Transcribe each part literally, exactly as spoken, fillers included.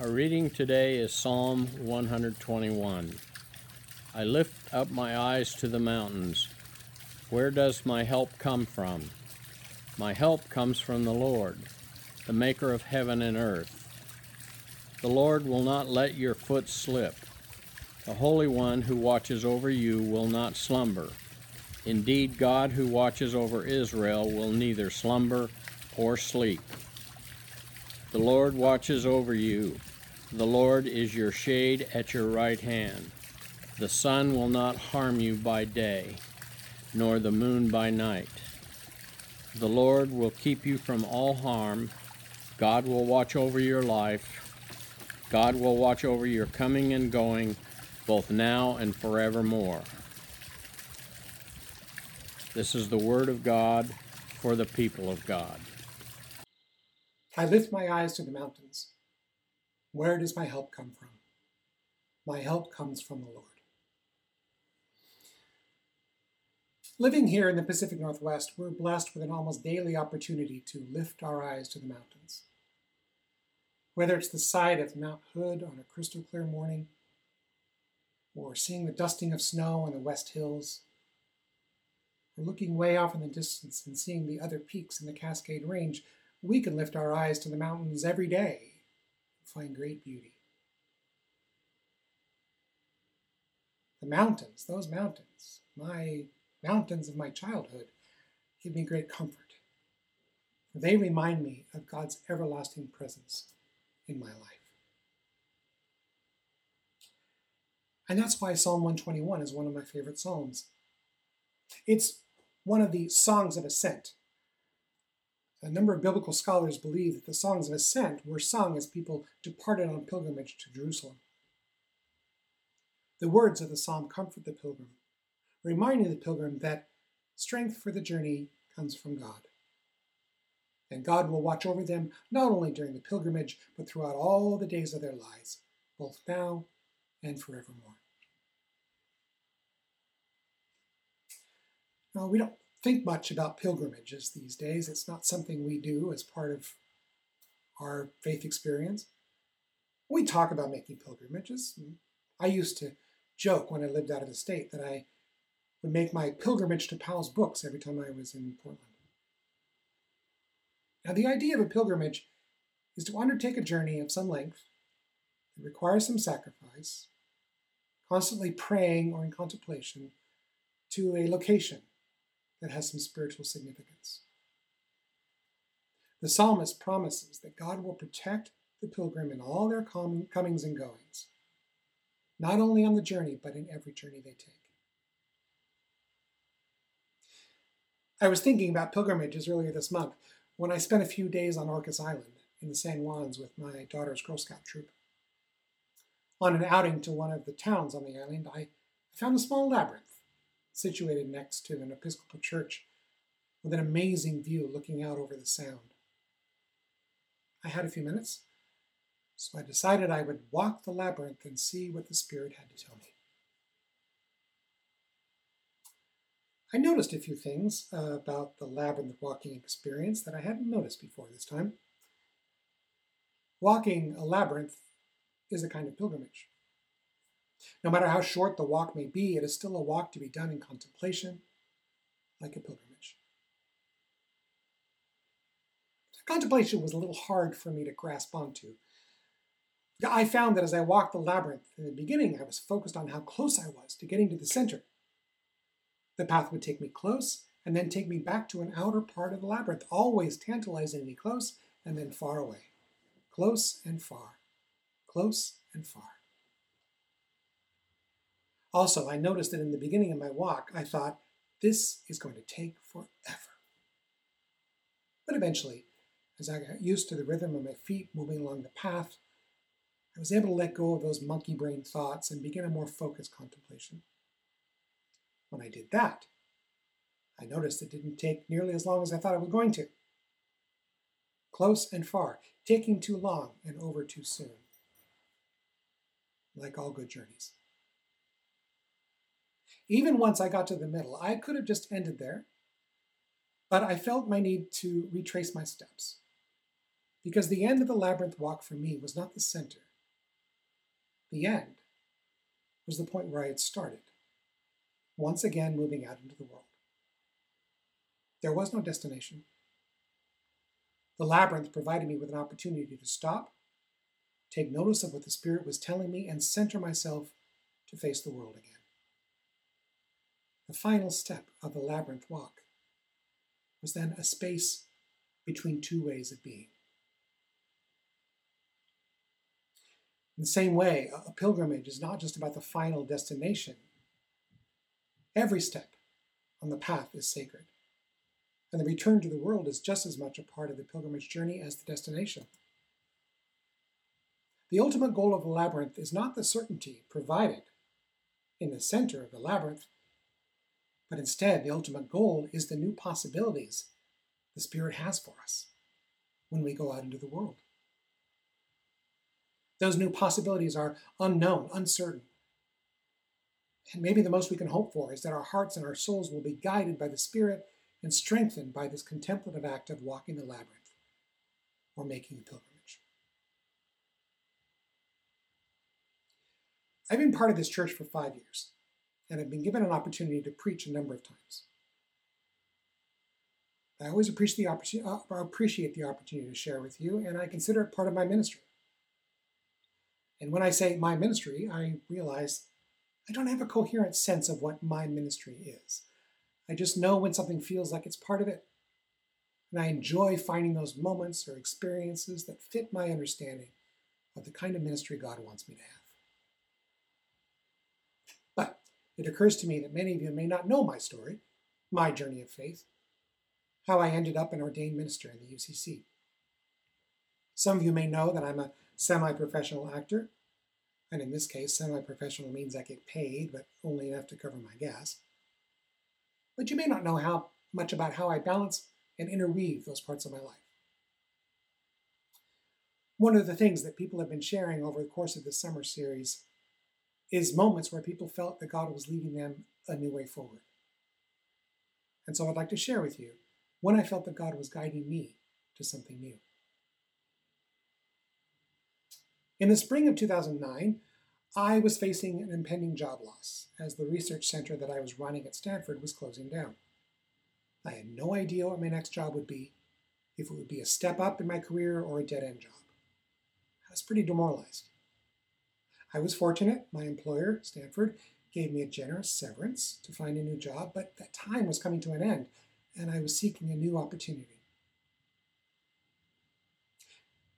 Our reading today is Psalm one twenty-one. I lift up my eyes to the mountains. Where does my help come from? My help comes from the Lord, the maker of heaven and earth. The Lord will not let your foot slip. The Holy One who watches over you will not slumber. Indeed, God who watches over Israel will neither slumber or sleep. The Lord watches over you. The Lord is your shade at your right hand. The sun will not harm you by day, nor the moon by night. The Lord will keep you from all harm. God will watch over your life. God will watch over your coming and going, both now and forevermore. This is the word of God for the people of God. I lift my eyes to the mountains. Where does my help come from? My help comes from the Lord. Living here in the Pacific Northwest, we're blessed with an almost daily opportunity to lift our eyes to the mountains. Whether it's the sight of Mount Hood on a crystal clear morning, or seeing the dusting of snow on the West Hills, or looking way off in the distance and seeing the other peaks in the Cascade Range, we can lift our eyes to the mountains every day and find great beauty. The mountains, those mountains, my mountains of my childhood, give me great comfort. They remind me of God's everlasting presence in my life. And that's why Psalm one twenty-one is one of my favorite psalms. It's one of the songs of ascent. A number of biblical scholars believe that the songs of ascent were sung as people departed on pilgrimage to Jerusalem. The words of the psalm comfort the pilgrim, reminding the pilgrim that strength for the journey comes from God. And God will watch over them not only during the pilgrimage, but throughout all the days of their lives, both now and forevermore. Now, we don't think much about pilgrimages these days. It's not something we do as part of our faith experience. We talk about making pilgrimages. I used to joke when I lived out of the state that I would make my pilgrimage to Powell's Books every time I was in Portland. Now, the idea of a pilgrimage is to undertake a journey of some length that requires some sacrifice, constantly praying or in contemplation, to a location that has some spiritual significance. The psalmist promises that God will protect the pilgrim in all their com- comings and goings, not only on the journey, but in every journey they take. I was thinking about pilgrimages earlier this month when I spent a few days on Orcas Island in the San Juans with my daughter's Girl Scout troop. On an outing to one of the towns on the island, I found a small labyrinth situated next to an Episcopal church with an amazing view looking out over the Sound. I had a few minutes, so I decided I would walk the labyrinth and see what the Spirit had to tell me. I noticed a few things uh, about the labyrinth walking experience that I hadn't noticed before this time. Walking a labyrinth is a kind of pilgrimage. No matter how short the walk may be, it is still a walk to be done in contemplation, like a pilgrimage. Contemplation was a little hard for me to grasp onto. I found that as I walked the labyrinth, in the beginning I was focused on how close I was to getting to the center. The path would take me close, and then take me back to an outer part of the labyrinth, always tantalizing me close, and then far away. Close and far. Close and far. Also, I noticed that in the beginning of my walk, I thought, this is going to take forever. But eventually, as I got used to the rhythm of my feet moving along the path, I was able to let go of those monkey brain thoughts and begin a more focused contemplation. When I did that, I noticed it didn't take nearly as long as I thought it was going to. Close and far, taking too long and over too soon. Like all good journeys. Even once I got to the middle, I could have just ended there, but I felt my need to retrace my steps, because the end of the labyrinth walk for me was not the center, The end was the point where I had started, once again moving out into the world. There was no destination. The labyrinth provided me with an opportunity to stop, take notice of what the Spirit was telling me, and center myself to face the world again. The final step of the labyrinth walk was then a space between two ways of being. In the same way, a pilgrimage is not just about the final destination. Every step on the path is sacred, and the return to the world is just as much a part of the pilgrimage journey as the destination. The ultimate goal of the labyrinth is not the certainty provided in the center of the labyrinth, but instead, the ultimate goal is the new possibilities the Spirit has for us when we go out into the world. Those new possibilities are unknown, uncertain. And maybe the most we can hope for is that our hearts and our souls will be guided by the Spirit and strengthened by this contemplative act of walking the labyrinth or making the pilgrimage. I've been part of this church for five years. And I've been given an opportunity to preach a number of times. I always appreciate the opportunity to share with you, and I consider it part of my ministry. And when I say my ministry, I realize I don't have a coherent sense of what my ministry is. I just know when something feels like it's part of it, and I enjoy finding those moments or experiences that fit my understanding of the kind of ministry God wants me to have. It occurs to me that many of you may not know my story, my journey of faith, how I ended up an ordained minister in the U C C. Some of you may know that I'm a semi-professional actor, and in this case, semi-professional means I get paid, but only enough to cover my gas. But you may not know how much about how I balance and interweave those parts of my life. One of the things that people have been sharing over the course of this summer series is moments where people felt that God was leading them a new way forward. And so I'd like to share with you when I felt that God was guiding me to something new. In the spring of two thousand nine, I was facing an impending job loss as the research center that I was running at Stanford was closing down. I had no idea what my next job would be, if it would be a step up in my career or a dead-end job. I was pretty demoralized. I was fortunate. My employer, Stanford, gave me a generous severance to find a new job, but that time was coming to an end, and I was seeking a new opportunity.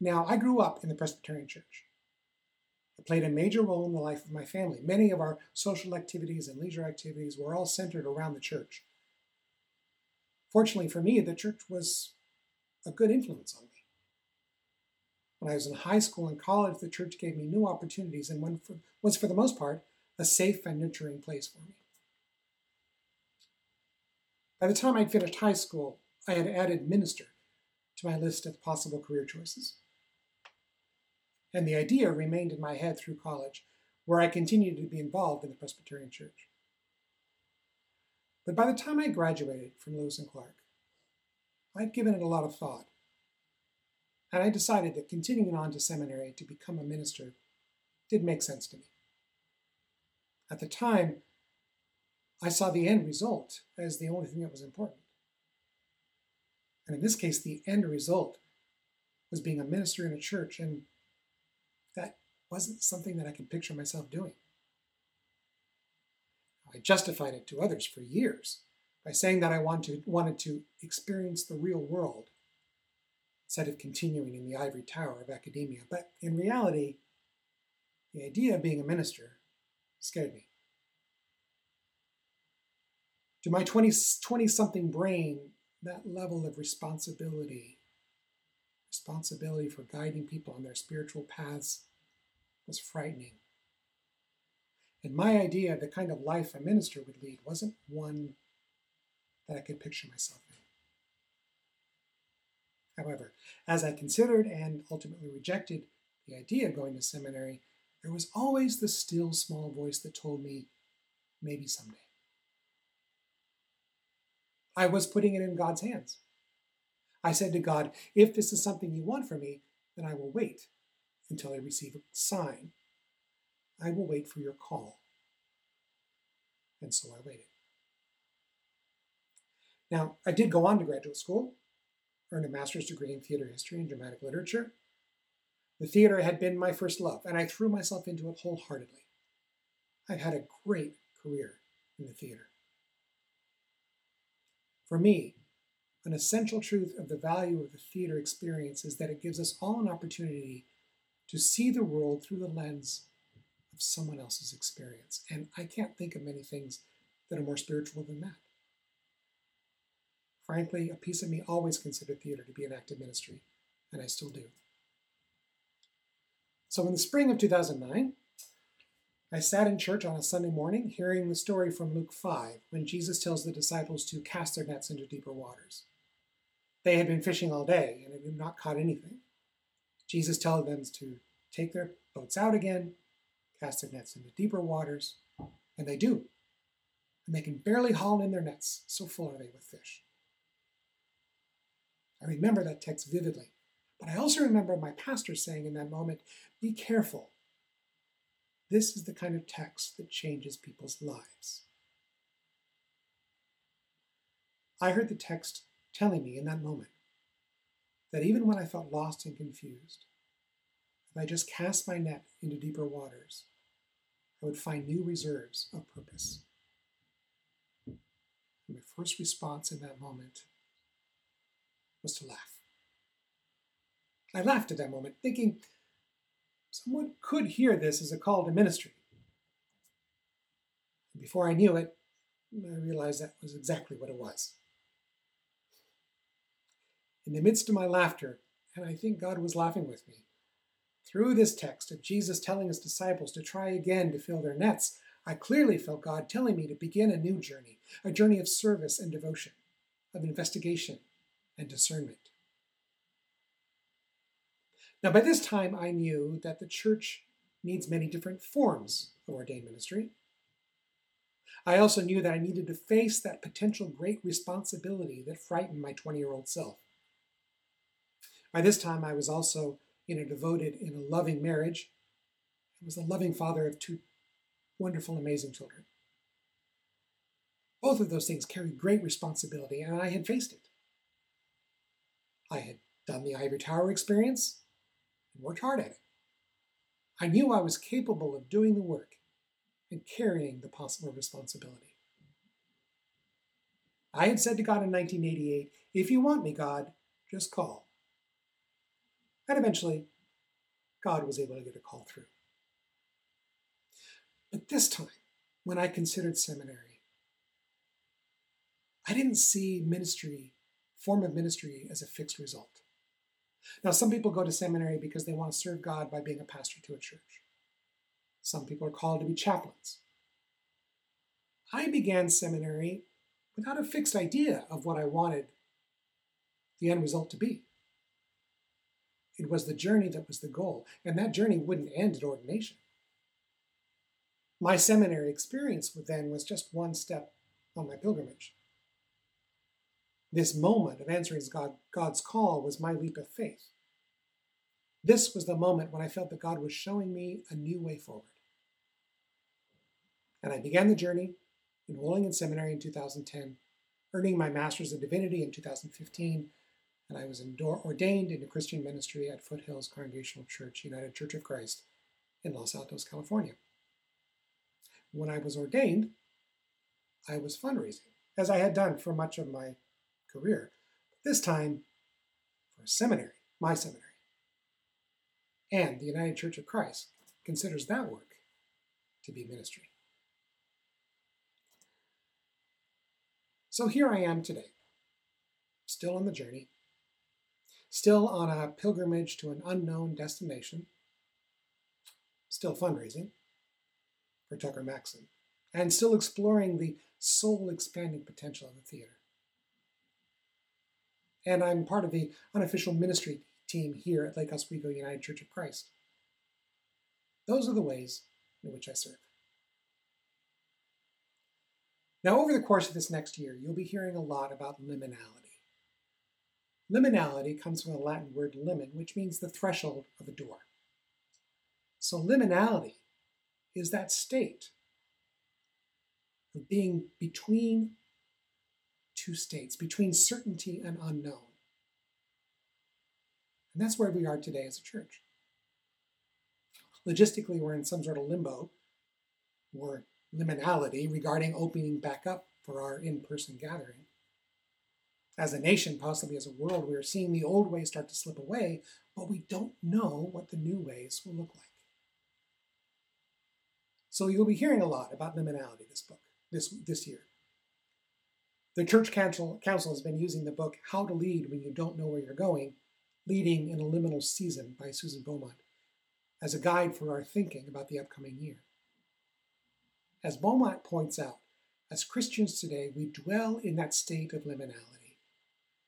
Now, I grew up in the Presbyterian Church. It played a major role in the life of my family. Many of our social activities and leisure activities were all centered around the church. Fortunately for me, the church was a good influence on me. When I was in high school and college, the church gave me new opportunities and one for, was, for the most part, a safe and nurturing place for me. By the time I'd finished high school, I had added minister to my list of possible career choices. And the idea remained in my head through college, where I continued to be involved in the Presbyterian Church. But by the time I graduated from Lewis and Clark, I'd given it a lot of thought. And I decided that continuing on to seminary to become a minister did make sense to me. At the time, I saw the end result as the only thing that was important. And in this case, the end result was being a minister in a church, and that wasn't something that I could picture myself doing. I justified it to others for years by saying that I wanted, wanted to experience the real world instead of continuing in the ivory tower of academia. But in reality, the idea of being a minister scared me. To my twenty-something brain, that level of responsibility, responsibility for guiding people on their spiritual paths, was frightening. And my idea of the kind of life a minister would lead wasn't one that I could picture myself in. However, as I considered and ultimately rejected the idea of going to seminary, there was always the still small voice that told me, maybe someday. I was putting it in God's hands. I said to God, if this is something you want for me, then I will wait until I receive a sign I will wait for your call. And so I waited. Now, I did go on to graduate school, earned a master's degree in theater history and dramatic literature. The theater had been my first love, and I threw myself into it wholeheartedly. I've had a great career in the theater. For me, an essential truth of the value of the theater experience is that it gives us all an opportunity to see the world through the lens of someone else's experience. And I can't think of many things that are more spiritual than that. Frankly, a piece of me always considered theater to be an active ministry, and I still do. So in the spring of two thousand nine, I sat in church on a Sunday morning hearing the story from Luke five when Jesus tells the disciples to cast their nets into deeper waters. They had been fishing all day and had not caught anything. Jesus tells them to take their boats out again, cast their nets into deeper waters, and they do. And they can barely haul in their nets, so full are they with fish. I remember that text vividly, but I also remember my pastor saying in that moment, "Be careful. This is the kind of text that changes people's lives." I heard the text telling me in that moment that even when I felt lost and confused, if I just cast my net into deeper waters, I would find new reserves of purpose. And my first response in that moment was to laugh. I laughed at that moment, thinking someone could hear this as a call to ministry. And before I knew it, I realized that was exactly what it was. In the midst of my laughter, and I think God was laughing with me, through this text of Jesus telling his disciples to try again to fill their nets, I clearly felt God telling me to begin a new journey, a journey of service and devotion, of investigation and discernment. Now, by this time, I knew that the church needs many different forms of ordained ministry. I also knew that I needed to face that potential great responsibility that frightened my twenty-year-old self. By this time, I was also in a devoted, in a loving marriage. I was a loving father of two wonderful, amazing children. Both of those things carried great responsibility, and I had faced it. I had done the ivory tower experience and worked hard at it. I knew I was capable of doing the work and carrying the possible responsibility. I had said to God in nineteen eighty-eight, "If you want me, God, just call." And eventually, God was able to get a call through. But this time, when I considered seminary, I didn't see ministry, form of ministry, as a fixed result. Now, some people go to seminary because they want to serve God by being a pastor to a church. Some people are called to be chaplains. I began seminary without a fixed idea of what I wanted the end result to be. It was the journey that was the goal, and that journey wouldn't end at ordination. My seminary experience then was just one step on my pilgrimage. This moment of answering God, God's call was my leap of faith. This was the moment when I felt that God was showing me a new way forward. And I began the journey, enrolling in seminary in two thousand ten, earning my master's in divinity in two thousand fifteen, and I was ordained into Christian ministry at Foothills Congregational Church, United Church of Christ in Los Altos, California. When I was ordained, I was fundraising, as I had done for much of my career, but this time for a seminary, my seminary. And the United Church of Christ considers that work to be ministry. So here I am today, still on the journey, still on a pilgrimage to an unknown destination, still fundraising for Tucker Maxon, and still exploring the soul-expanding potential of the theater. And I'm part of the unofficial ministry team here at Lake Oswego United Church of Christ. Those are the ways in which I serve. Now, over the course of this next year, you'll be hearing a lot about liminality. Liminality comes from the Latin word limen, which means the threshold of a door. So liminality is that state of being between two states, between certainty and unknown. And that's where we are today as a church. Logistically, we're in some sort of limbo or liminality regarding opening back up for our in-person gathering. As a nation, possibly as a world, we are seeing the old ways start to slip away, but we don't know what the new ways will look like. So you'll be hearing a lot about liminality this book, this, this year. The Church Council, Council has been using the book How to Lead When You Don't Know Where You're Going, Leading in a Liminal Season by Susan Beaumont, as a guide for our thinking about the upcoming year. As Beaumont points out, as Christians today, we dwell in that state of liminality,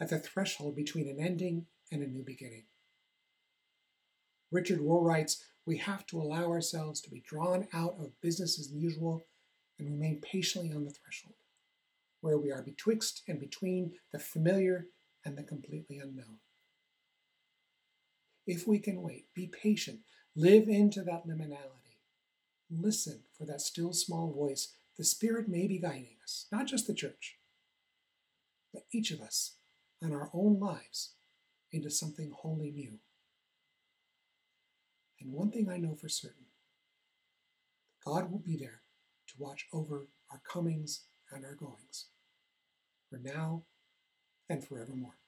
at the threshold between an ending and a new beginning. Richard Rohr writes, we have to allow ourselves to be drawn out of business as usual and remain patiently on the threshold, where we are betwixt and between the familiar and the completely unknown. If we can wait, be patient, live into that liminality, listen for that still small voice, the Spirit may be guiding us, not just the church, but each of us and our own lives into something wholly new. And one thing I know for certain, God will be there to watch over our comings and our goings, for now and forevermore.